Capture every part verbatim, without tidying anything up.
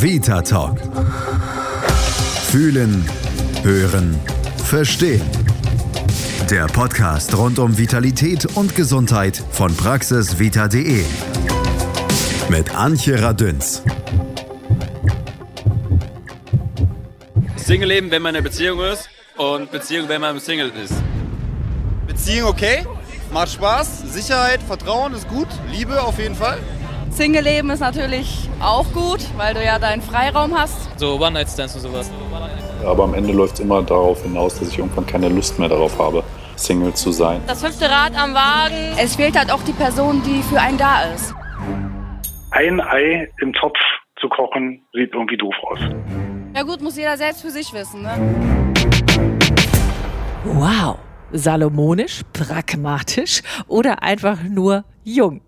Vita Talk. Fühlen, hören, verstehen. Der Podcast rund um Vitalität und Gesundheit von Praxisvita.de mit Anja Radünz. Single-Leben, wenn man in einer Beziehung ist, und Beziehung, wenn man Single ist. Beziehung okay, macht Spaß, Sicherheit, Vertrauen ist gut, Liebe auf jeden Fall. Single-Leben ist natürlich auch gut, weil du ja deinen Freiraum hast. So One-Night-Stands und sowas. Aber am Ende läuft es immer darauf hinaus, dass ich irgendwann keine Lust mehr darauf habe, Single zu sein. Das fünfte Rad am Wagen. Es fehlt halt auch die Person, die für einen da ist. Ein Ei im Topf zu kochen, sieht irgendwie doof aus. Na gut, muss jeder selbst für sich wissen, ne? Wow. Salomonisch, pragmatisch oder einfach nur jung.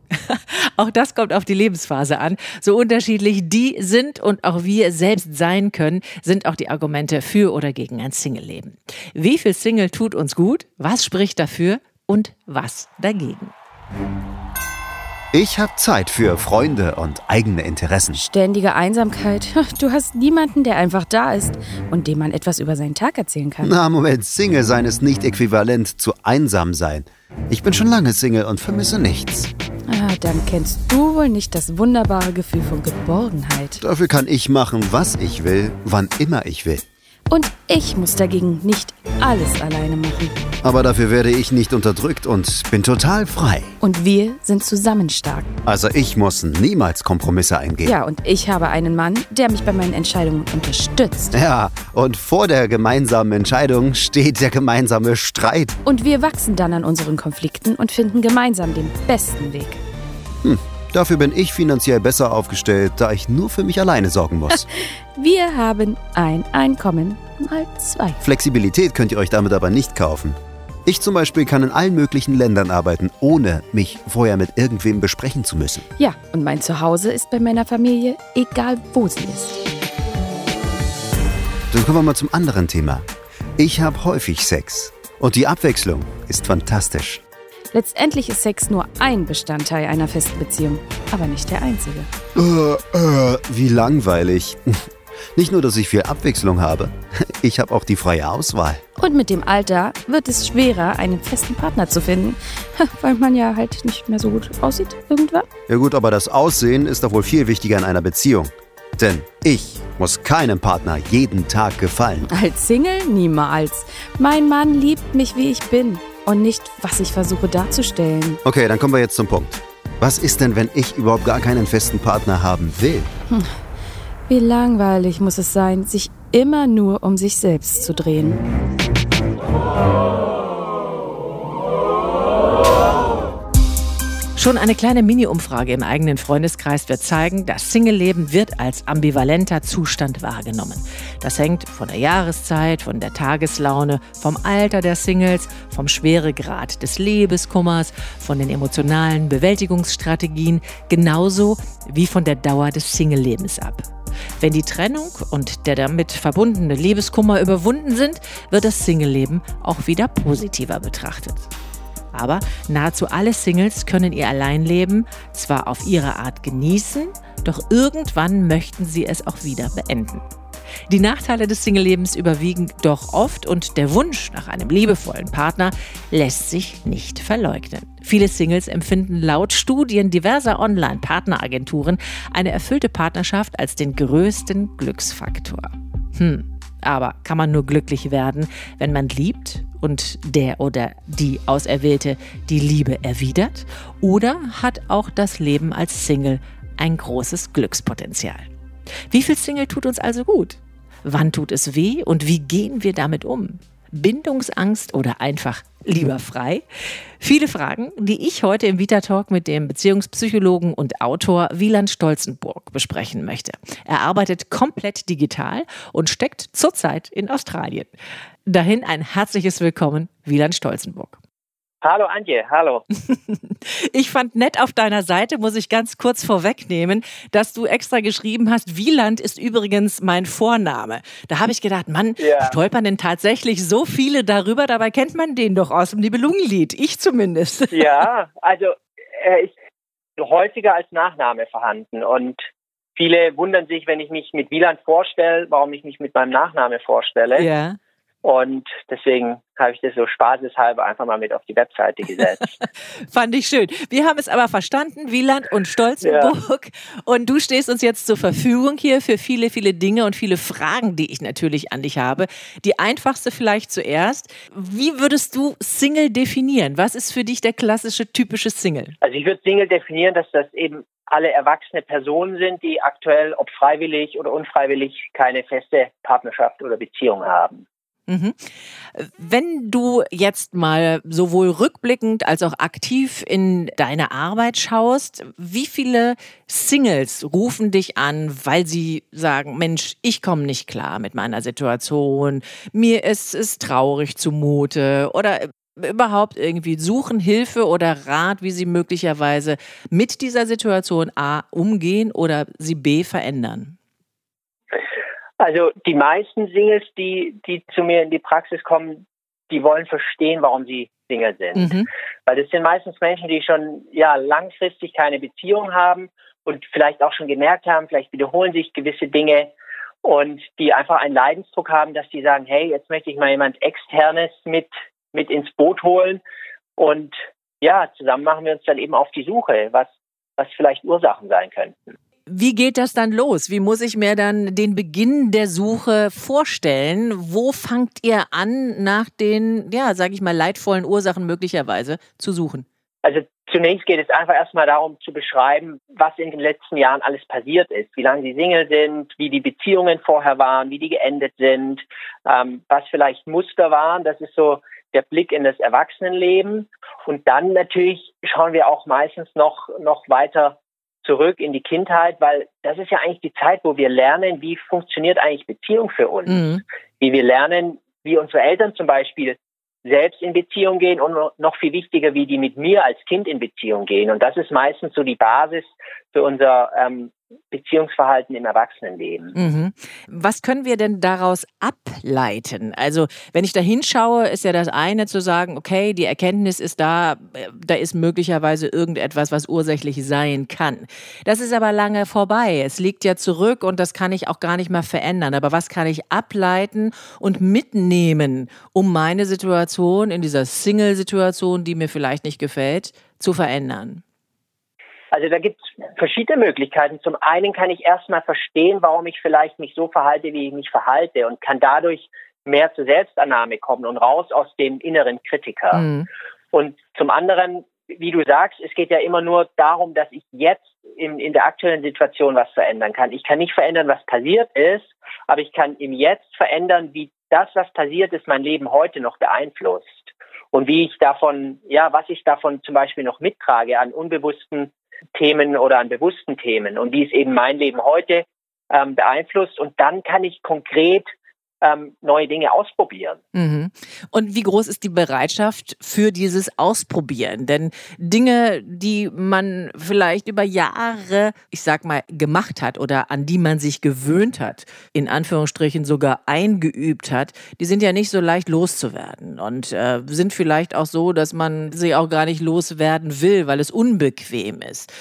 Auch das kommt auf die Lebensphase an. So unterschiedlich die sind und auch wir selbst sein können, sind auch die Argumente für oder gegen ein Single-Leben. Wie viel Single tut uns gut? Was spricht dafür und was dagegen? Ich habe Zeit für Freunde und eigene Interessen. Ständige Einsamkeit. Du hast niemanden, der einfach da ist und dem man etwas über seinen Tag erzählen kann. Na, Moment, Single sein ist nicht äquivalent zu einsam sein. Ich bin schon lange Single und vermisse nichts. Ah, dann kennst du wohl nicht das wunderbare Gefühl von Geborgenheit. Dafür kann ich machen, was ich will, wann immer ich will. Und ich muss dagegen nicht alles alleine machen. Aber dafür werde ich nicht unterdrückt und bin total frei. Und wir sind zusammen stark. Also ich muss niemals Kompromisse eingehen. Ja, und ich habe einen Mann, der mich bei meinen Entscheidungen unterstützt. Ja, und vor der gemeinsamen Entscheidung steht der gemeinsame Streit. Und wir wachsen dann an unseren Konflikten und finden gemeinsam den besten Weg. Hm. Dafür bin ich finanziell besser aufgestellt, da ich nur für mich alleine sorgen muss. Wir haben ein Einkommen mal zwei. Flexibilität könnt ihr euch damit aber nicht kaufen. Ich zum Beispiel kann in allen möglichen Ländern arbeiten, ohne mich vorher mit irgendwem besprechen zu müssen. Ja, und mein Zuhause ist bei meiner Familie, egal wo sie ist. Dann kommen wir mal zum anderen Thema. Ich habe häufig Sex und die Abwechslung ist fantastisch. Letztendlich ist Sex nur ein Bestandteil einer festen Beziehung, aber nicht der einzige. Uh, uh, wie langweilig. Nicht nur, dass ich viel Abwechslung habe, ich habe auch die freie Auswahl. Und mit dem Alter wird es schwerer, einen festen Partner zu finden, weil man ja halt nicht mehr so gut aussieht irgendwann. Ja gut, aber das Aussehen ist doch wohl viel wichtiger in einer Beziehung. Denn ich muss keinem Partner jeden Tag gefallen. Als Single niemals. Mein Mann liebt mich, wie ich bin. Und nicht, was ich versuche darzustellen. Okay, dann kommen wir jetzt zum Punkt. Was ist denn, wenn ich überhaupt gar keinen festen Partner haben will? Hm. Wie langweilig muss es sein, sich immer nur um sich selbst zu drehen. Schon eine kleine Mini-Umfrage im eigenen Freundeskreis wird zeigen, das Single-Leben wird als ambivalenter Zustand wahrgenommen. Das hängt von der Jahreszeit, von der Tageslaune, vom Alter der Singles, vom Schweregrad des Liebeskummers, von den emotionalen Bewältigungsstrategien, genauso wie von der Dauer des Single-Lebens ab. Wenn die Trennung und der damit verbundene Liebeskummer überwunden sind, wird das Single-Leben auch wieder positiver betrachtet. Aber nahezu alle Singles können ihr Alleinleben zwar auf ihre Art genießen, doch irgendwann möchten sie es auch wieder beenden. Die Nachteile des Single-Lebens überwiegen doch oft und der Wunsch nach einem liebevollen Partner lässt sich nicht verleugnen. Viele Singles empfinden laut Studien diverser Online-Partneragenturen eine erfüllte Partnerschaft als den größten Glücksfaktor. Hm, aber kann man nur glücklich werden, wenn man liebt? Und der oder die Auserwählte die Liebe erwidert? Oder hat auch das Leben als Single ein großes Glückspotenzial? Wie viel Single tut uns also gut? Wann tut es weh und wie gehen wir damit um? Bindungsangst oder einfach lieber frei? Viele Fragen, die ich heute im Vita Talk mit dem Beziehungspsychologen und Autor Wieland Stolzenburg besprechen möchte. Er arbeitet komplett digital und steckt zurzeit in Australien. Dahin ein herzliches Willkommen, Wieland Stolzenburg. Hallo Antje, hallo. Ich fand nett auf deiner Seite, muss ich ganz kurz vorwegnehmen, dass du extra geschrieben hast, Wieland ist übrigens mein Vorname. Da habe ich gedacht, Mann, ja. Stolpern denn tatsächlich so viele darüber? Dabei kennt man den doch aus dem Nibelungenlied, ich zumindest. Ja, also er ist häufiger als Nachname vorhanden und viele wundern sich, wenn ich mich mit Wieland vorstelle, warum ich mich mit meinem Nachname vorstelle. Ja. Und deswegen habe ich das so spaßeshalber einfach mal mit auf die Webseite gesetzt. Fand ich schön. Wir haben es aber verstanden, Wieland und Stolzenburg. Ja. Und du stehst uns jetzt zur Verfügung hier für viele, viele Dinge und viele Fragen, die ich natürlich an dich habe. Die einfachste vielleicht zuerst. Wie würdest du Single definieren? Was ist für dich der klassische, typische Single? Also ich würde Single definieren, dass das eben alle erwachsene Personen sind, die aktuell, ob freiwillig oder unfreiwillig, keine feste Partnerschaft oder Beziehung haben. Wenn du jetzt mal sowohl rückblickend als auch aktiv in deine Arbeit schaust, wie viele Singles rufen dich an, weil sie sagen, Mensch, ich komme nicht klar mit meiner Situation, mir ist es traurig zumute oder überhaupt irgendwie suchen Hilfe oder Rat, wie sie möglicherweise mit dieser Situation A umgehen oder sie B verändern? Also die meisten Singles, die, die zu mir in die Praxis kommen, die wollen verstehen, warum sie Single sind. Mhm. Weil das sind meistens Menschen, die schon ja langfristig keine Beziehung haben und vielleicht auch schon gemerkt haben, vielleicht wiederholen sich gewisse Dinge und die einfach einen Leidensdruck haben, dass die sagen, hey, jetzt möchte ich mal jemand Externes mit, mit ins Boot holen und ja, zusammen machen wir uns dann eben auf die Suche, was, was vielleicht Ursachen sein könnten. Wie geht das dann los? Wie muss ich mir dann den Beginn der Suche vorstellen? Wo fangt ihr an, nach den, ja, sage ich mal, leidvollen Ursachen möglicherweise zu suchen? Also zunächst geht es einfach erstmal darum zu beschreiben, was in den letzten Jahren alles passiert ist. Wie lange sie Single sind, wie die Beziehungen vorher waren, wie die geendet sind, ähm, was vielleicht Muster waren. Das ist so der Blick in das Erwachsenenleben. Und dann natürlich schauen wir auch meistens noch, noch weiter zurück in die Kindheit, weil das ist ja eigentlich die Zeit, wo wir lernen, wie funktioniert eigentlich Beziehung für uns. Mhm. Wie wir lernen, wie unsere Eltern zum Beispiel selbst in Beziehung gehen und noch viel wichtiger, wie die mit mir als Kind in Beziehung gehen. Und das ist meistens so die Basis für unser ähm, Beziehungsverhalten im Erwachsenenleben. Mhm. Was können wir denn daraus ableiten? Also wenn ich da hinschaue, ist ja das eine zu sagen, okay, die Erkenntnis ist da, da ist möglicherweise irgendetwas, was ursächlich sein kann. Das ist aber lange vorbei. Es liegt ja zurück und das kann ich auch gar nicht mehr verändern. Aber was kann ich ableiten und mitnehmen, um meine Situation in dieser Single-Situation, die mir vielleicht nicht gefällt, zu verändern? Also da gibt es verschiedene Möglichkeiten. Zum einen kann ich erstmal verstehen, warum ich vielleicht mich so verhalte, wie ich mich verhalte und kann dadurch mehr zur Selbstannahme kommen und raus aus dem inneren Kritiker. Mhm. Und zum anderen, wie du sagst, es geht ja immer nur darum, dass ich jetzt in, in der aktuellen Situation was verändern kann. Ich kann nicht verändern, was passiert ist, aber ich kann im Jetzt verändern, wie das, was passiert ist, mein Leben heute noch beeinflusst. Und wie ich davon, ja, was ich davon zum Beispiel noch mittrage an unbewussten Themen oder an bewussten Themen und wie es eben mein Leben heute ähm, beeinflusst. Und dann kann ich konkret ähm, neue Dinge ausprobieren. Mhm. Und wie groß ist die Bereitschaft für dieses Ausprobieren? Denn Dinge, die man vielleicht über Jahre, ich sag mal, gemacht hat oder an die man sich gewöhnt hat, in Anführungsstrichen sogar eingeübt hat, die sind ja nicht so leicht loszuwerden und äh, sind vielleicht auch so, dass man sie auch gar nicht loswerden will, weil es unbequem ist.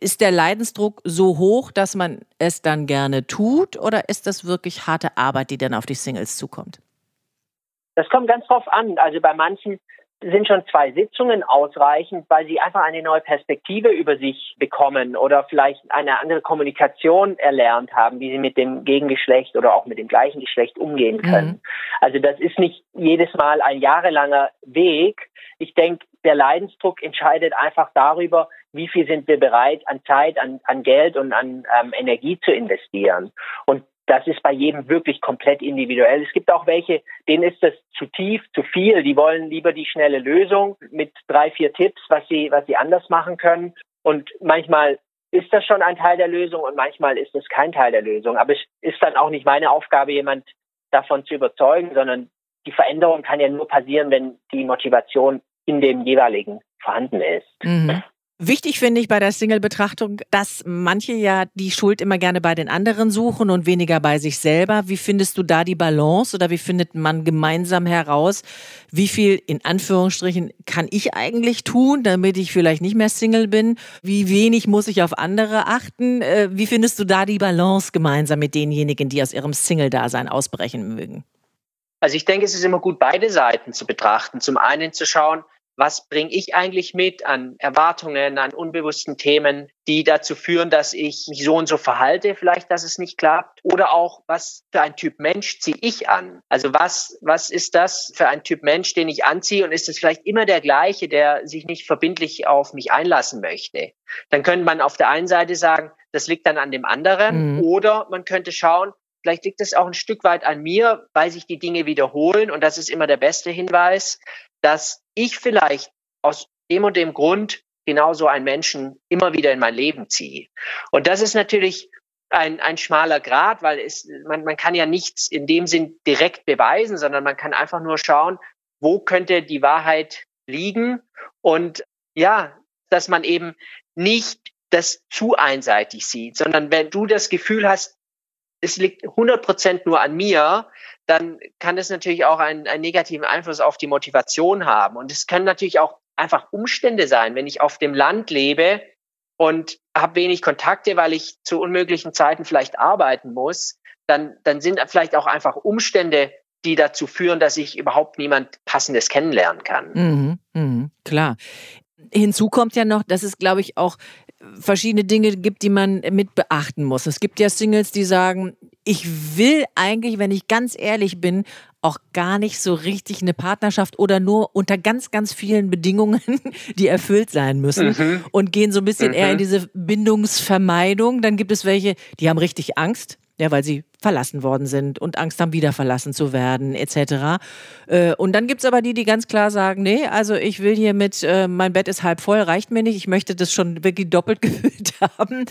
Ist der Leidensdruck so hoch, dass man es dann gerne tut oder ist das wirklich harte Arbeit, die dann auf die Singles zukommt? Das kommt ganz drauf an. Also bei manchen sind schon zwei Sitzungen ausreichend, weil sie einfach eine neue Perspektive über sich bekommen oder vielleicht eine andere Kommunikation erlernt haben, wie sie mit dem Gegengeschlecht oder auch mit dem gleichen Geschlecht umgehen können. Mhm. Also das ist nicht jedes Mal ein jahrelanger Weg. Ich denke, der Leidensdruck entscheidet einfach darüber, wie viel sind wir bereit, an Zeit, an, an Geld und an ähm, Energie zu investieren. Und das ist bei jedem wirklich komplett individuell. Es gibt auch welche, denen ist das zu tief, zu viel. Die wollen lieber die schnelle Lösung mit drei, vier Tipps, was sie, was sie anders machen können. Und manchmal ist das schon ein Teil der Lösung und manchmal ist es kein Teil der Lösung. Aber es ist dann auch nicht meine Aufgabe, jemand davon zu überzeugen, sondern die Veränderung kann ja nur passieren, wenn die Motivation in dem jeweiligen vorhanden ist. Mhm. Wichtig finde ich bei der Single-Betrachtung, dass manche ja die Schuld immer gerne bei den anderen suchen und weniger bei sich selber. Wie findest du da die Balance oder wie findet man gemeinsam heraus, wie viel in Anführungsstrichen kann ich eigentlich tun, damit ich vielleicht nicht mehr Single bin? Wie wenig muss ich auf andere achten? Wie findest du da die Balance gemeinsam mit denjenigen, die aus ihrem Single-Dasein ausbrechen mögen? Also ich denke, es ist immer gut, beide Seiten zu betrachten. Zum einen zu schauen, was bringe ich eigentlich mit an Erwartungen, an unbewussten Themen, die dazu führen, dass ich mich so und so verhalte, vielleicht, dass es nicht klappt? Oder auch, was für ein Typ Mensch ziehe ich an? Also was, was ist das für ein Typ Mensch, den ich anziehe? Und ist es vielleicht immer der gleiche, der sich nicht verbindlich auf mich einlassen möchte? Dann könnte man auf der einen Seite sagen, das liegt dann an dem anderen. Mhm. Oder man könnte schauen, vielleicht liegt es auch ein Stück weit an mir, weil sich die Dinge wiederholen. Und das ist immer der beste Hinweis, dass ich vielleicht aus dem und dem Grund genauso einen Menschen immer wieder in mein Leben ziehe. Und das ist natürlich ein, ein schmaler Grat, weil es, man, man kann ja nichts in dem Sinn direkt beweisen, sondern man kann einfach nur schauen, wo könnte die Wahrheit liegen. Und ja, dass man eben nicht das zu einseitig sieht, sondern wenn du das Gefühl hast, es liegt hundert Prozent nur an mir, dann kann es natürlich auch einen, einen negativen Einfluss auf die Motivation haben. Und es können natürlich auch einfach Umstände sein, wenn ich auf dem Land lebe und habe wenig Kontakte, weil ich zu unmöglichen Zeiten vielleicht arbeiten muss, dann, dann sind vielleicht auch einfach Umstände, die dazu führen, dass ich überhaupt niemand Passendes kennenlernen kann. Mhm, mh, klar. Hinzu kommt ja noch, dass es, glaube ich, auch verschiedene Dinge gibt, die man mit beachten muss. Es gibt ja Singles, die sagen, ich will eigentlich, wenn ich ganz ehrlich bin, auch gar nicht so richtig eine Partnerschaft oder nur unter ganz, ganz vielen Bedingungen, die erfüllt sein müssen, mhm. und gehen so ein bisschen mhm. eher in diese Bindungsvermeidung. Dann gibt es welche, die haben richtig Angst, ja, weil sie verlassen worden sind und Angst haben, wieder verlassen zu werden, et cetera. Und dann gibt es aber die, die ganz klar sagen, nee, also ich will hier mit, mein Bett ist halb voll, reicht mir nicht, ich möchte das schon wirklich doppelt gefüllt haben.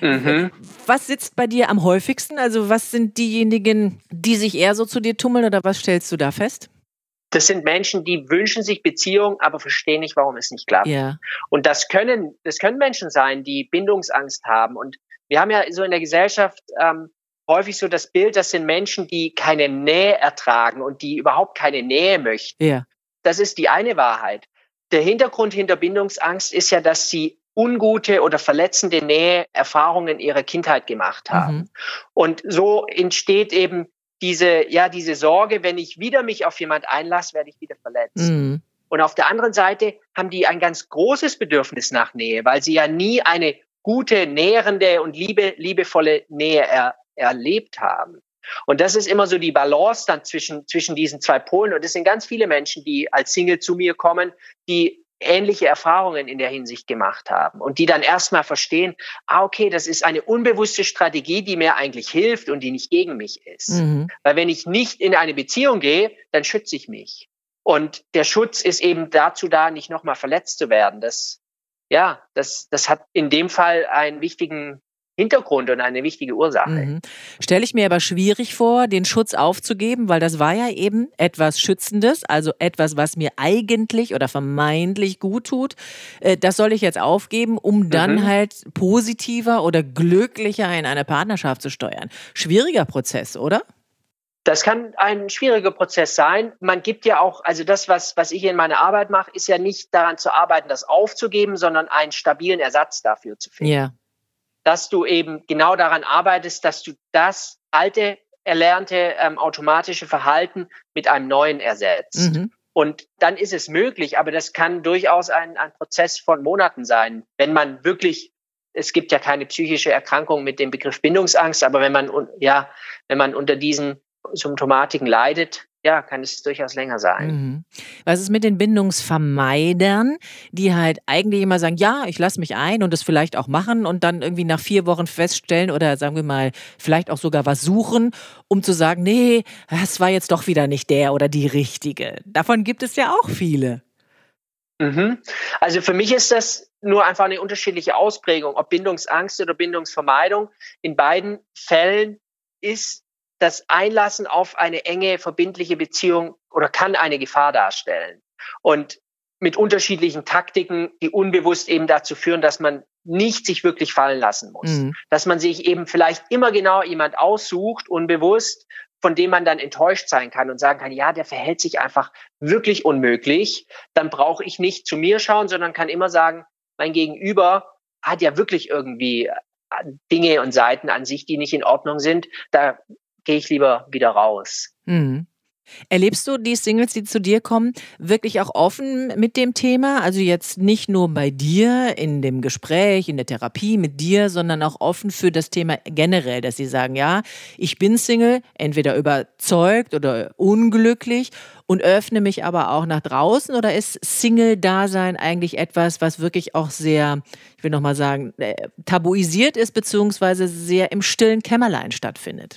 Mhm. Was sitzt bei dir am häufigsten? Also was sind diejenigen, die sich eher so zu dir tummeln oder was stellst du da fest? Das sind Menschen, die wünschen sich Beziehungen, aber verstehen nicht, warum es nicht klappt. Yeah. Und das können, das können Menschen sein, die Bindungsangst haben. Und wir haben ja so in der Gesellschaft ähm, häufig so das Bild, das sind Menschen, die keine Nähe ertragen und die überhaupt keine Nähe möchten. Yeah. Das ist die eine Wahrheit. Der Hintergrund hinter Bindungsangst ist ja, dass sie ungute oder verletzende Nähe-Erfahrungen ihrer Kindheit gemacht haben. Mhm. Und so entsteht eben diese, ja, diese Sorge, wenn ich wieder mich auf jemand einlasse, werde ich wieder verletzt. Mhm. Und auf der anderen Seite haben die ein ganz großes Bedürfnis nach Nähe, weil sie ja nie eine gute, nährende und liebe, liebevolle Nähe er, erlebt haben. Und das ist immer so die Balance dann zwischen, zwischen diesen zwei Polen. Und es sind ganz viele Menschen, die als Single zu mir kommen, die ähnliche Erfahrungen in der Hinsicht gemacht haben und die dann erstmal verstehen, ah, okay, das ist eine unbewusste Strategie, die mir eigentlich hilft und die nicht gegen mich ist. Mhm. Weil wenn ich nicht in eine Beziehung gehe, dann schütze ich mich. Und der Schutz ist eben dazu da, nicht nochmal verletzt zu werden. Das, ja, das, das hat in dem Fall einen wichtigen Hintergrund und eine wichtige Ursache. Mhm. Stelle ich mir aber schwierig vor, den Schutz aufzugeben, weil das war ja eben etwas Schützendes, also etwas, was mir eigentlich oder vermeintlich gut tut. Das soll ich jetzt aufgeben, um dann mhm. halt positiver oder glücklicher in eine Partnerschaft zu steuern. Schwieriger Prozess, oder? Das kann ein schwieriger Prozess sein. Man gibt ja auch, also das, was, was ich in meiner Arbeit mache, ist ja nicht daran zu arbeiten, das aufzugeben, sondern einen stabilen Ersatz dafür zu finden. Ja. Dass du eben genau daran arbeitest, dass du das alte, erlernte, ähm, automatische Verhalten mit einem neuen ersetzt. Mhm. Und dann ist es möglich, aber das kann durchaus ein, ein Prozess von Monaten sein, wenn man wirklich, es gibt ja keine psychische Erkrankung mit dem Begriff Bindungsangst, aber wenn man, ja, wenn man unter diesen Symptomatiken leidet, ja, kann es durchaus länger sein. Mhm. Was ist mit den Bindungsvermeidern, die halt eigentlich immer sagen, ja, ich lasse mich ein und das vielleicht auch machen und dann irgendwie nach vier Wochen feststellen oder sagen wir mal, vielleicht auch sogar was suchen, um zu sagen, nee, das war jetzt doch wieder nicht der oder die Richtige. Davon gibt es ja auch viele. Mhm. Also für mich ist das nur einfach eine unterschiedliche Ausprägung, ob Bindungsangst oder Bindungsvermeidung. In beiden Fällen ist das Einlassen auf eine enge, verbindliche Beziehung oder kann eine Gefahr darstellen. Und mit unterschiedlichen Taktiken, die unbewusst eben dazu führen, dass man nicht sich wirklich fallen lassen muss. Mhm. Dass man sich eben vielleicht immer genau jemand aussucht, unbewusst, von dem man dann enttäuscht sein kann und sagen kann, ja, der verhält sich einfach wirklich unmöglich. Dann brauche ich nicht zu mir schauen, sondern kann immer sagen, mein Gegenüber hat ja wirklich irgendwie Dinge und Seiten an sich, die nicht in Ordnung sind. Da gehe ich lieber wieder raus. Mhm. Erlebst du die Singles, die zu dir kommen, wirklich auch offen mit dem Thema? Also jetzt nicht nur bei dir in dem Gespräch, in der Therapie mit dir, sondern auch offen für das Thema generell, dass sie sagen, ja, ich bin Single, entweder überzeugt oder unglücklich und öffne mich aber auch nach draußen? Oder ist Single-Dasein eigentlich etwas, was wirklich auch sehr, ich will nochmal sagen, tabuisiert ist, beziehungsweise sehr im stillen Kämmerlein stattfindet?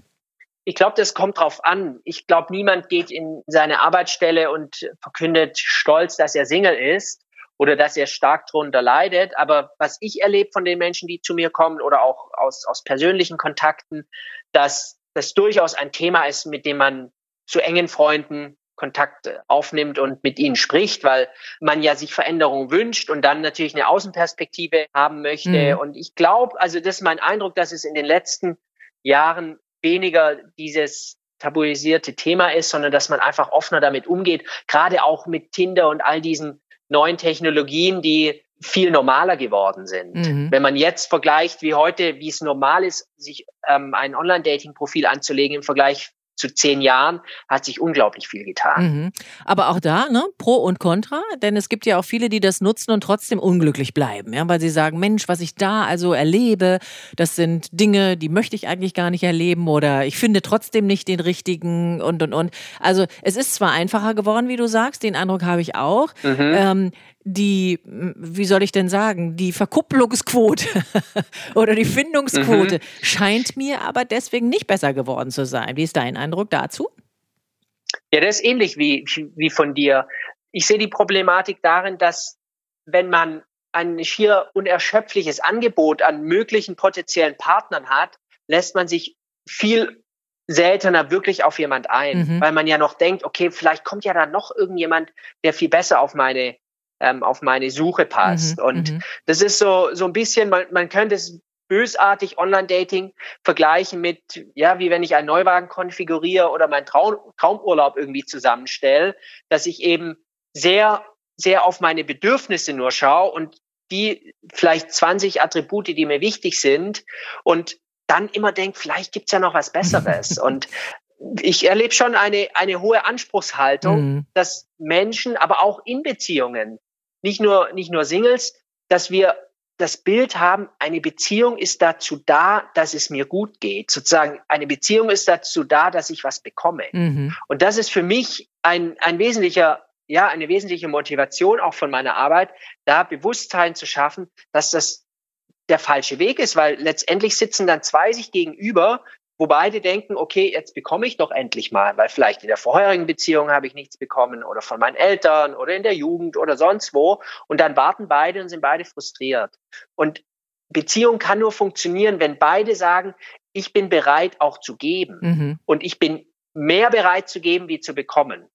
Ich glaube, das kommt drauf an. Ich glaube, niemand geht in seine Arbeitsstelle und verkündet stolz, dass er Single ist oder dass er stark darunter leidet. Aber was ich erlebe von den Menschen, die zu mir kommen oder auch aus, aus persönlichen Kontakten, dass das durchaus ein Thema ist, mit dem man zu engen Freunden Kontakt aufnimmt und mit ihnen spricht, weil man ja sich Veränderungen wünscht und dann natürlich eine Außenperspektive haben möchte. Mhm. Und ich glaube, also das ist mein Eindruck, dass es in den letzten Jahren weniger dieses tabuisierte Thema ist, sondern dass man einfach offener damit umgeht, gerade auch mit Tinder und all diesen neuen Technologien, die viel normaler geworden sind. Mhm. Wenn man jetzt vergleicht, wie heute, wie es normal ist, sich ähm, ein Online-Dating-Profil anzulegen im Vergleich zu zehn Jahren, hat sich unglaublich viel getan. Mhm. Aber auch da, ne, Pro und Contra, denn es gibt ja auch viele, die das nutzen und trotzdem unglücklich bleiben, ja, weil sie sagen, Mensch, was ich da also erlebe, das sind Dinge, die möchte ich eigentlich gar nicht erleben oder ich finde trotzdem nicht den richtigen und, und, und. Also es ist zwar einfacher geworden, wie du sagst, den Eindruck habe ich auch, mhm. ähm, die, wie soll ich denn sagen, die Verkupplungsquote oder die Findungsquote mhm. scheint mir aber deswegen nicht besser geworden zu sein. Wie ist dein Eindruck dazu? Ja, das ist ähnlich wie, wie von dir. Ich sehe die Problematik darin, dass wenn man ein schier unerschöpfliches Angebot an möglichen potenziellen Partnern hat, lässt man sich viel seltener wirklich auf jemand ein, mhm. weil man ja noch denkt, okay, vielleicht kommt ja da noch irgendjemand, der viel besser auf meine auf meine Suche passt. Mhm, und mhm. das ist so, so ein bisschen, man, man könnte es bösartig Online-Dating vergleichen mit, ja, wie wenn ich einen Neuwagen konfiguriere oder meinen Traum, Traumurlaub irgendwie zusammenstelle, dass ich eben sehr, sehr auf meine Bedürfnisse nur schaue und die vielleicht zwanzig Attribute, die mir wichtig sind und dann immer denke, vielleicht gibt es ja noch was Besseres. Und ich erlebe schon eine, eine hohe Anspruchshaltung, mhm. dass Menschen, aber auch in Beziehungen, nicht nur, nicht nur Singles, dass wir das Bild haben, eine Beziehung ist dazu da, dass es mir gut geht. Sozusagen, eine Beziehung ist dazu da, dass ich was bekomme. Mhm. Und das ist für mich ein, ein wesentlicher, ja, eine wesentliche Motivation auch von meiner Arbeit, da Bewusstsein zu schaffen, dass das der falsche Weg ist, weil letztendlich sitzen dann zwei sich gegenüber, wo beide denken, okay, jetzt bekomme ich doch endlich mal, weil vielleicht in der vorherigen Beziehung habe ich nichts bekommen oder von meinen Eltern oder in der Jugend oder sonst wo. Und dann warten beide und sind beide frustriert. Und Beziehung kann nur funktionieren, wenn beide sagen, ich bin bereit auch zu geben. Mhm. Und ich bin mehr bereit zu geben, wie zu bekommen.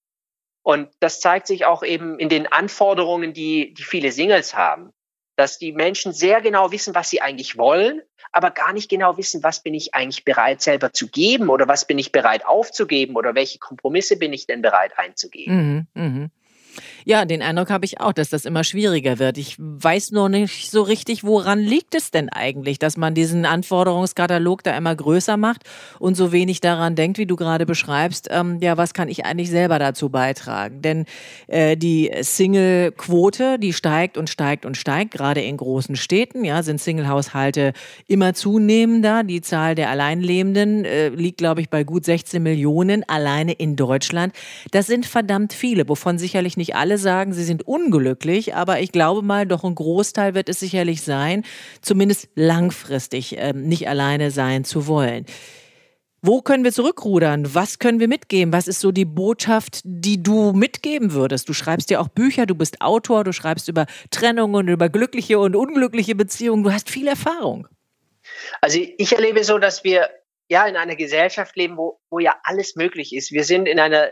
Und das zeigt sich auch eben in den Anforderungen, die, die viele Singles haben. Dass die Menschen sehr genau wissen, was sie eigentlich wollen, aber gar nicht genau wissen, was bin ich eigentlich bereit selber zu geben oder was bin ich bereit aufzugeben oder welche Kompromisse bin ich denn bereit einzugehen. Mhm, mhm. Ja, den Eindruck habe ich auch, dass das immer schwieriger wird. Ich weiß nur nicht so richtig, woran liegt es denn eigentlich, dass man diesen Anforderungskatalog da immer größer macht und so wenig daran denkt, wie du gerade beschreibst, ähm, ja, was kann ich eigentlich selber dazu beitragen? Denn äh, die Single-Quote, die steigt und steigt und steigt, gerade in großen Städten, ja, sind Single-Haushalte immer zunehmender. Die Zahl der Alleinlebenden äh, liegt, glaube ich, bei gut sechzehn Millionen alleine in Deutschland. Das sind verdammt viele, wovon sicherlich nicht alle sagen, sie sind unglücklich, aber ich glaube mal, doch ein Großteil wird es sicherlich sein, zumindest langfristig äh, nicht alleine sein zu wollen. Wo können wir zurückrudern? Was können wir mitgeben? Was ist so die Botschaft, die du mitgeben würdest? Du schreibst ja auch Bücher, du bist Autor, du schreibst über Trennungen, über glückliche und unglückliche Beziehungen. Du hast viel Erfahrung. Also ich erlebe so, dass wir ja in einer Gesellschaft leben, wo, wo ja alles möglich ist. Wir sind in einer,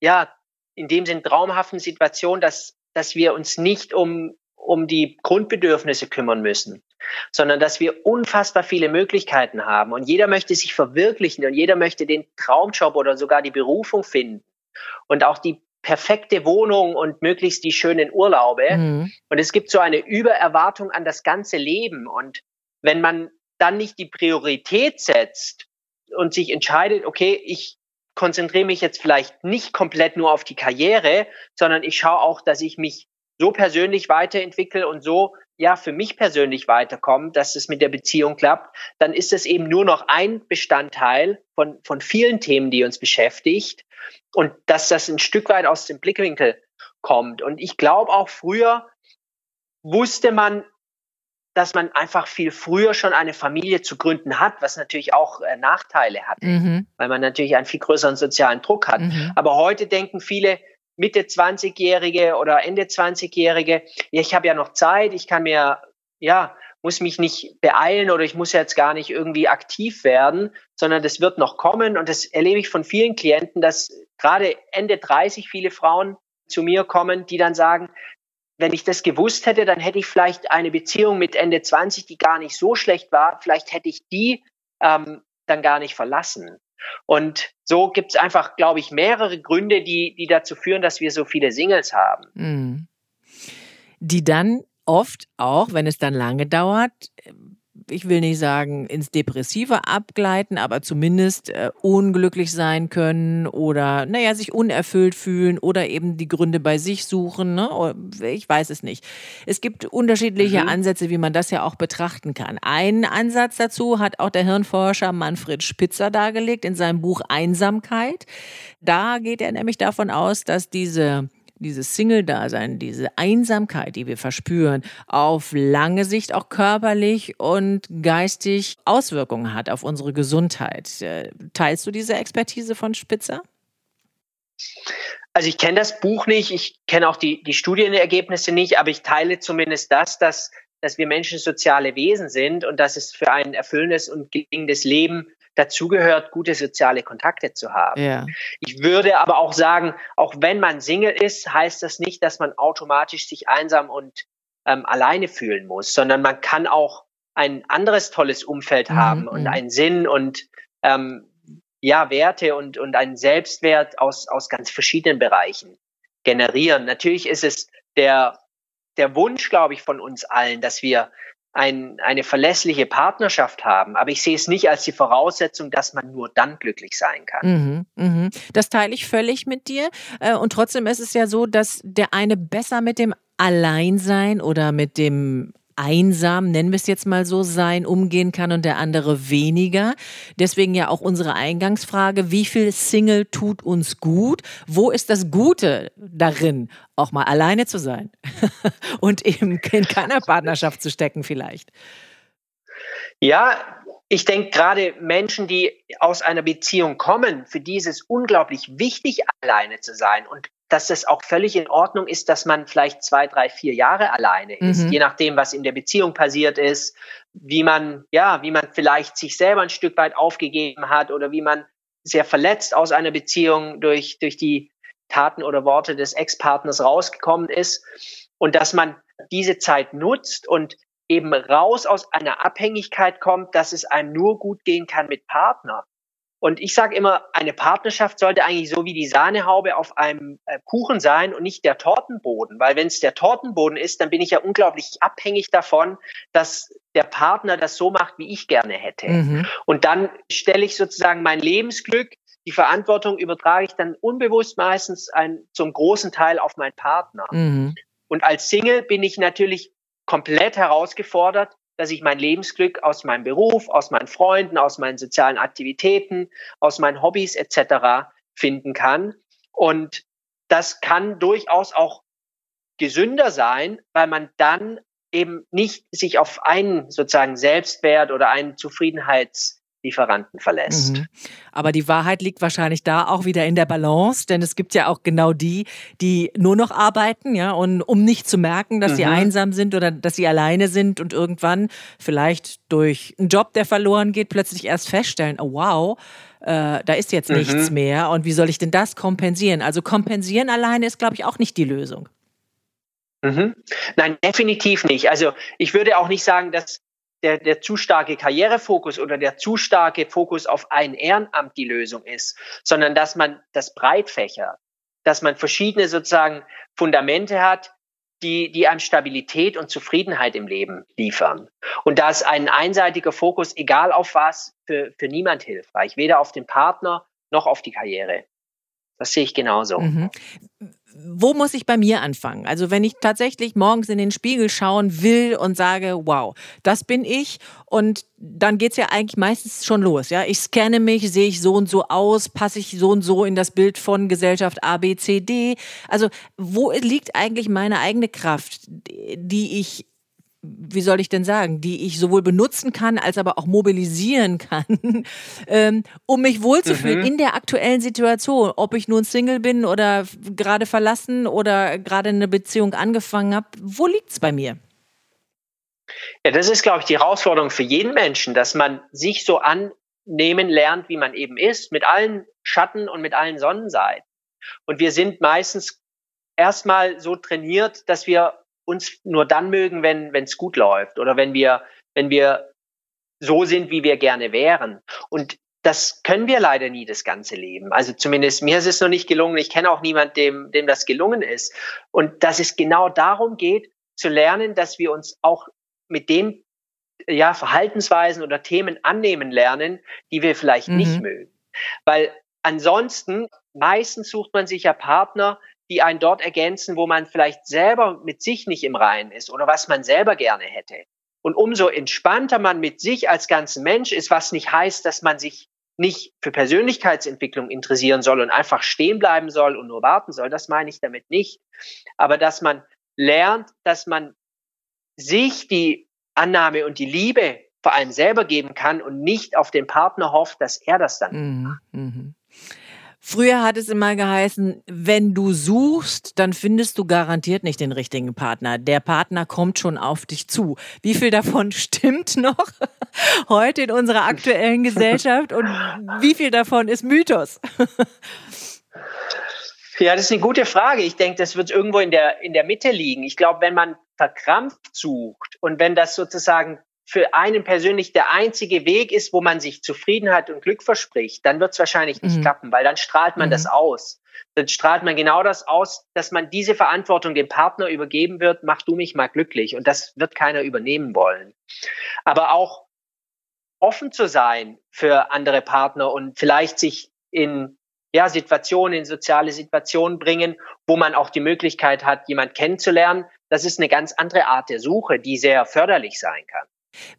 ja, in dem Sinn traumhaften Situation, dass dass wir uns nicht um, um die Grundbedürfnisse kümmern müssen, sondern dass wir unfassbar viele Möglichkeiten haben. Und jeder möchte sich verwirklichen und jeder möchte den Traumjob oder sogar die Berufung finden und auch die perfekte Wohnung und möglichst die schönen Urlaube. Mhm. Und es gibt so eine Übererwartung an das ganze Leben. Und wenn man dann nicht die Priorität setzt und sich entscheidet, okay, ich konzentriere mich jetzt vielleicht nicht komplett nur auf die Karriere, sondern ich schaue auch, dass ich mich so persönlich weiterentwickle und so, ja, für mich persönlich weiterkomme, dass es mit der Beziehung klappt, dann ist es eben nur noch ein Bestandteil von, von vielen Themen, die uns beschäftigt, und dass das ein Stück weit aus dem Blickwinkel kommt. Und ich glaube auch, früher wusste man, dass man einfach viel früher schon eine Familie zu gründen hat, was natürlich auch äh, Nachteile hat, mhm. weil man natürlich einen viel größeren sozialen Druck hat. Mhm. Aber heute denken viele Mitte zwanzigjährige oder Ende zwanzigjährige, ja, ich habe ja noch Zeit, ich kann mir, ja, muss mich nicht beeilen oder ich muss jetzt gar nicht irgendwie aktiv werden, sondern das wird noch kommen. Und das erlebe ich von vielen Klienten, dass gerade Ende dreißig viele Frauen zu mir kommen, die dann sagen, wenn ich das gewusst hätte, dann hätte ich vielleicht eine Beziehung mit Ende zwanzig, die gar nicht so schlecht war. Vielleicht hätte ich die ähm, dann gar nicht verlassen. Und so gibt es einfach, glaube ich, mehrere Gründe, die, die dazu führen, dass wir so viele Singles haben. Mhm. Die dann oft auch, wenn es dann lange dauert, ich will nicht sagen, ins Depressive abgleiten, aber zumindest äh, unglücklich sein können oder, naja, sich unerfüllt fühlen oder eben die Gründe bei sich suchen. Ne? Ich weiß es nicht. Es gibt unterschiedliche mhm. Ansätze, wie man das ja auch betrachten kann. Einen Ansatz dazu hat auch der Hirnforscher Manfred Spitzer dargelegt in seinem Buch Einsamkeit. Da geht er nämlich davon aus, dass diese Dieses Single-Dasein, diese Einsamkeit, die wir verspüren, auf lange Sicht auch körperlich und geistig Auswirkungen hat auf unsere Gesundheit. Teilst du diese Expertise von Spitzer? Also ich kenne das Buch nicht, ich kenne auch die, die Studienergebnisse nicht, aber ich teile zumindest das, dass, dass wir Menschen soziale Wesen sind und dass es für ein erfüllendes und gelingendes Leben dazu gehört, gute soziale Kontakte zu haben. Yeah. Ich würde aber auch sagen, auch wenn man Single ist, heißt das nicht, dass man automatisch sich einsam und ähm, alleine fühlen muss, sondern man kann auch ein anderes tolles Umfeld mm-hmm. haben und einen Sinn und ähm, ja, Werte und, und einen Selbstwert aus, aus ganz verschiedenen Bereichen generieren. Natürlich ist es der, der Wunsch, glaube ich, von uns allen, dass wir Ein, eine verlässliche Partnerschaft haben. Aber ich sehe es nicht als die Voraussetzung, dass man nur dann glücklich sein kann. Mhm, mhm. Das teile ich völlig mit dir. Und trotzdem ist es ja so, dass der eine besser mit dem Alleinsein oder mit dem Einsam, nennen wir es jetzt mal so, sein, umgehen kann und der andere weniger. Deswegen ja auch unsere Eingangsfrage, wie viel Single tut uns gut? Wo ist das Gute darin, auch mal alleine zu sein und eben in keiner Partnerschaft zu stecken vielleicht? Ja, ich denke gerade Menschen, die aus einer Beziehung kommen, für die ist es unglaublich wichtig, alleine zu sein, und dass das auch völlig in Ordnung ist, dass man vielleicht zwei, drei, vier Jahre alleine ist, mhm. je nachdem, was in der Beziehung passiert ist, wie man, ja, wie man vielleicht sich selber ein Stück weit aufgegeben hat oder wie man sehr verletzt aus einer Beziehung durch, durch die Taten oder Worte des Ex-Partners rausgekommen ist, und dass man diese Zeit nutzt und eben raus aus einer Abhängigkeit kommt, dass es einem nur gut gehen kann mit Partner. Und ich sage immer, eine Partnerschaft sollte eigentlich so wie die Sahnehaube auf einem Kuchen sein und nicht der Tortenboden. Weil wenn es der Tortenboden ist, dann bin ich ja unglaublich abhängig davon, dass der Partner das so macht, wie ich gerne hätte. Mhm. Und dann stelle ich sozusagen mein Lebensglück, die Verantwortung übertrage ich dann unbewusst meistens ein, zum großen Teil auf meinen Partner. Mhm. Und als Single bin ich natürlich komplett herausgefordert, dass ich mein Lebensglück aus meinem Beruf, aus meinen Freunden, aus meinen sozialen Aktivitäten, aus meinen Hobbys et cetera finden kann. Und das kann durchaus auch gesünder sein, weil man dann eben nicht sich auf einen sozusagen Selbstwert oder einen Zufriedenheitslieferanten verlässt. Mhm. Aber die Wahrheit liegt wahrscheinlich da auch wieder in der Balance, denn es gibt ja auch genau die, die nur noch arbeiten, ja, und um nicht zu merken, dass mhm. sie einsam sind oder dass sie alleine sind und irgendwann vielleicht durch einen Job, der verloren geht, plötzlich erst feststellen, oh wow, äh, da ist jetzt mhm. nichts mehr, und wie soll ich denn das kompensieren? Also kompensieren alleine ist, glaube ich, auch nicht die Lösung. Mhm. Nein, definitiv nicht. Also ich würde auch nicht sagen, dass der, der zu starke Karrierefokus oder der zu starke Fokus auf ein Ehrenamt die Lösung ist, sondern dass man das breit fächert, dass man verschiedene sozusagen Fundamente hat, die, die einem Stabilität und Zufriedenheit im Leben liefern. Und da ist ein einseitiger Fokus, egal auf was, für, für niemand hilfreich, weder auf den Partner noch auf die Karriere. Das sehe ich genauso. Mhm. Wo muss ich bei mir anfangen? Also wenn ich tatsächlich morgens in den Spiegel schauen will und sage, wow, das bin ich, und dann geht es ja eigentlich meistens schon los. Ja? Ich scanne mich, sehe ich so und so aus, passe ich so und so in das Bild von Gesellschaft A, B, C, D. Also wo liegt eigentlich meine eigene Kraft, die ich, wie soll ich denn sagen, die ich sowohl benutzen kann, als aber auch mobilisieren kann, ähm, um mich wohlzufühlen mhm. in der aktuellen Situation, ob ich nun Single bin oder gerade verlassen oder gerade eine Beziehung angefangen habe. Wo liegt es bei mir? Ja, das ist, glaube ich, die Herausforderung für jeden Menschen, dass man sich so annehmen lernt, wie man eben ist, mit allen Schatten und mit allen Sonnenseiten. Und wir sind meistens erstmal so trainiert, dass wir uns nur dann mögen, wenn es gut läuft oder wenn wir, wenn wir so sind, wie wir gerne wären. Und das können wir leider nie das ganze Leben. Also zumindest mir ist es noch nicht gelungen. Ich kenne auch niemanden, dem, dem das gelungen ist. Und dass es genau darum geht, zu lernen, dass wir uns auch mit den ja, Verhaltensweisen oder Themen annehmen lernen, die wir vielleicht mhm. nicht mögen. Weil ansonsten, meistens sucht man sich ja Partner, die einen dort ergänzen, wo man vielleicht selber mit sich nicht im Reinen ist oder was man selber gerne hätte. Und umso entspannter man mit sich als ganzen Mensch ist, was nicht heißt, dass man sich nicht für Persönlichkeitsentwicklung interessieren soll und einfach stehen bleiben soll und nur warten soll, das meine ich damit nicht. Aber dass man lernt, dass man sich die Annahme und die Liebe vor allem selber geben kann und nicht auf den Partner hofft, dass er das dann macht. Mhm. Früher hat es immer geheißen, wenn du suchst, dann findest du garantiert nicht den richtigen Partner. Der Partner kommt schon auf dich zu. Wie viel davon stimmt noch heute in unserer aktuellen Gesellschaft und wie viel davon ist Mythos? Ja, das ist eine gute Frage. Ich denke, das wird irgendwo in der, in der Mitte liegen. Ich glaube, wenn man verkrampft sucht und wenn das sozusagen für einen persönlich der einzige Weg ist, wo man sich Zufriedenheit und Glück verspricht, dann wird es wahrscheinlich nicht mhm. klappen, weil dann strahlt man mhm. das aus. Dann strahlt man genau das aus, dass man diese Verantwortung dem Partner übergeben wird, mach du mich mal glücklich. Und das wird keiner übernehmen wollen. Aber auch offen zu sein für andere Partner und vielleicht sich in ja, Situationen, in soziale Situationen bringen, wo man auch die Möglichkeit hat, jemanden kennenzulernen, das ist eine ganz andere Art der Suche, die sehr förderlich sein kann.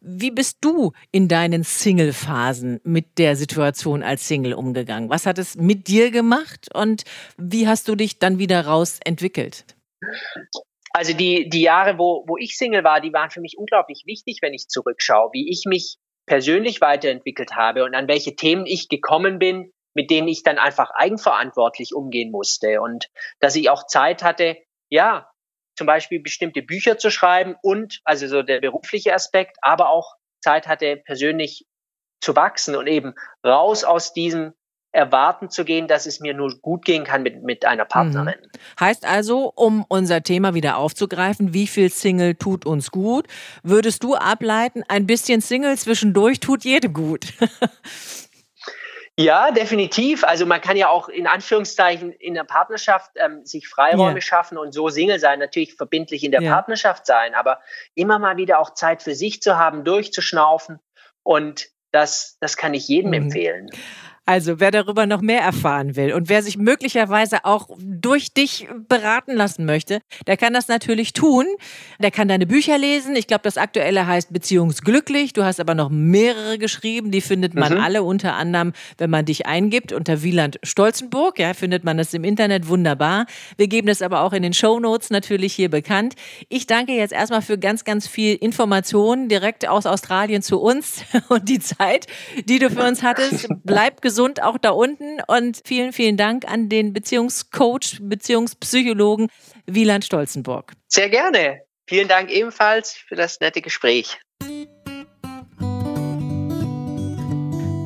Wie bist du in deinen Single-Phasen mit der Situation als Single umgegangen? Was hat es mit dir gemacht und wie hast du dich dann wieder raus entwickelt? Also die, die Jahre, wo, wo ich Single war, die waren für mich unglaublich wichtig, wenn ich zurückschaue, wie ich mich persönlich weiterentwickelt habe und an welche Themen ich gekommen bin, mit denen ich dann einfach eigenverantwortlich umgehen musste und dass ich auch Zeit hatte, ja, zum Beispiel bestimmte Bücher zu schreiben und, also so der berufliche Aspekt, aber auch Zeit hatte, persönlich zu wachsen und eben raus aus diesem Erwarten zu gehen, dass es mir nur gut gehen kann mit, mit einer Partnerin. Mhm. Heißt also, um unser Thema wieder aufzugreifen, wie viel Single tut uns gut, würdest du ableiten, ein bisschen Single zwischendurch tut jedem gut. Ja, definitiv. Also man kann ja auch in Anführungszeichen in der Partnerschaft ähm, sich Freiräume yeah. schaffen und so Single sein, natürlich verbindlich in der yeah. Partnerschaft sein, aber immer mal wieder auch Zeit für sich zu haben, durchzuschnaufen und das, das kann ich jedem mhm. empfehlen. Also wer darüber noch mehr erfahren will und wer sich möglicherweise auch durch dich beraten lassen möchte, der kann das natürlich tun. Der kann deine Bücher lesen. Ich glaube, das aktuelle heißt Beziehungsglücklich. Du hast aber noch mehrere geschrieben. Die findet man mhm. alle unter anderem, wenn man dich eingibt, unter Wieland Stolzenburg. Ja, findet man das im Internet wunderbar. Wir geben das aber auch in den Shownotes natürlich hier bekannt. Ich danke jetzt erstmal für ganz, ganz viel Informationen direkt aus Australien zu uns und die Zeit, die du für uns hattest. Bleib gesund auch da unten und vielen, vielen Dank an den Beziehungscoach, Beziehungspsychologen Wieland Stolzenburg. Sehr gerne. Vielen Dank ebenfalls für das nette Gespräch.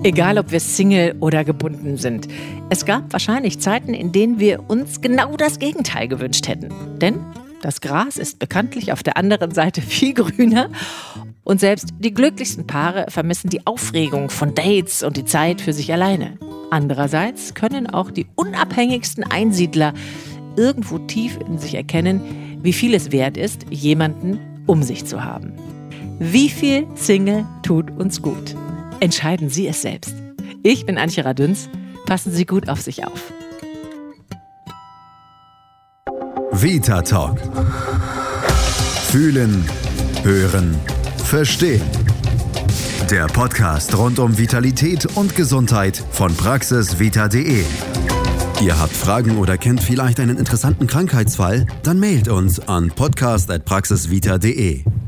Egal, ob wir Single oder gebunden sind. Es gab wahrscheinlich Zeiten, in denen wir uns genau das Gegenteil gewünscht hätten. Denn Das Gras ist bekanntlich auf der anderen Seite viel grüner. Und selbst die glücklichsten Paare vermissen die Aufregung von Dates und die Zeit für sich alleine. Andererseits können auch die unabhängigsten Einsiedler irgendwo tief in sich erkennen, wie viel es wert ist, jemanden um sich zu haben. Wie viel Single tut uns gut? Entscheiden Sie es selbst. Ich bin Anja Radünz. Passen Sie gut auf sich auf. Vita Talk. Fühlen, hören, verstehen. Der Podcast rund um Vitalität und Gesundheit von Praxisvita.de. Ihr habt Fragen oder kennt vielleicht einen interessanten Krankheitsfall? Dann mailt uns an podcast at praxisvita punkt de.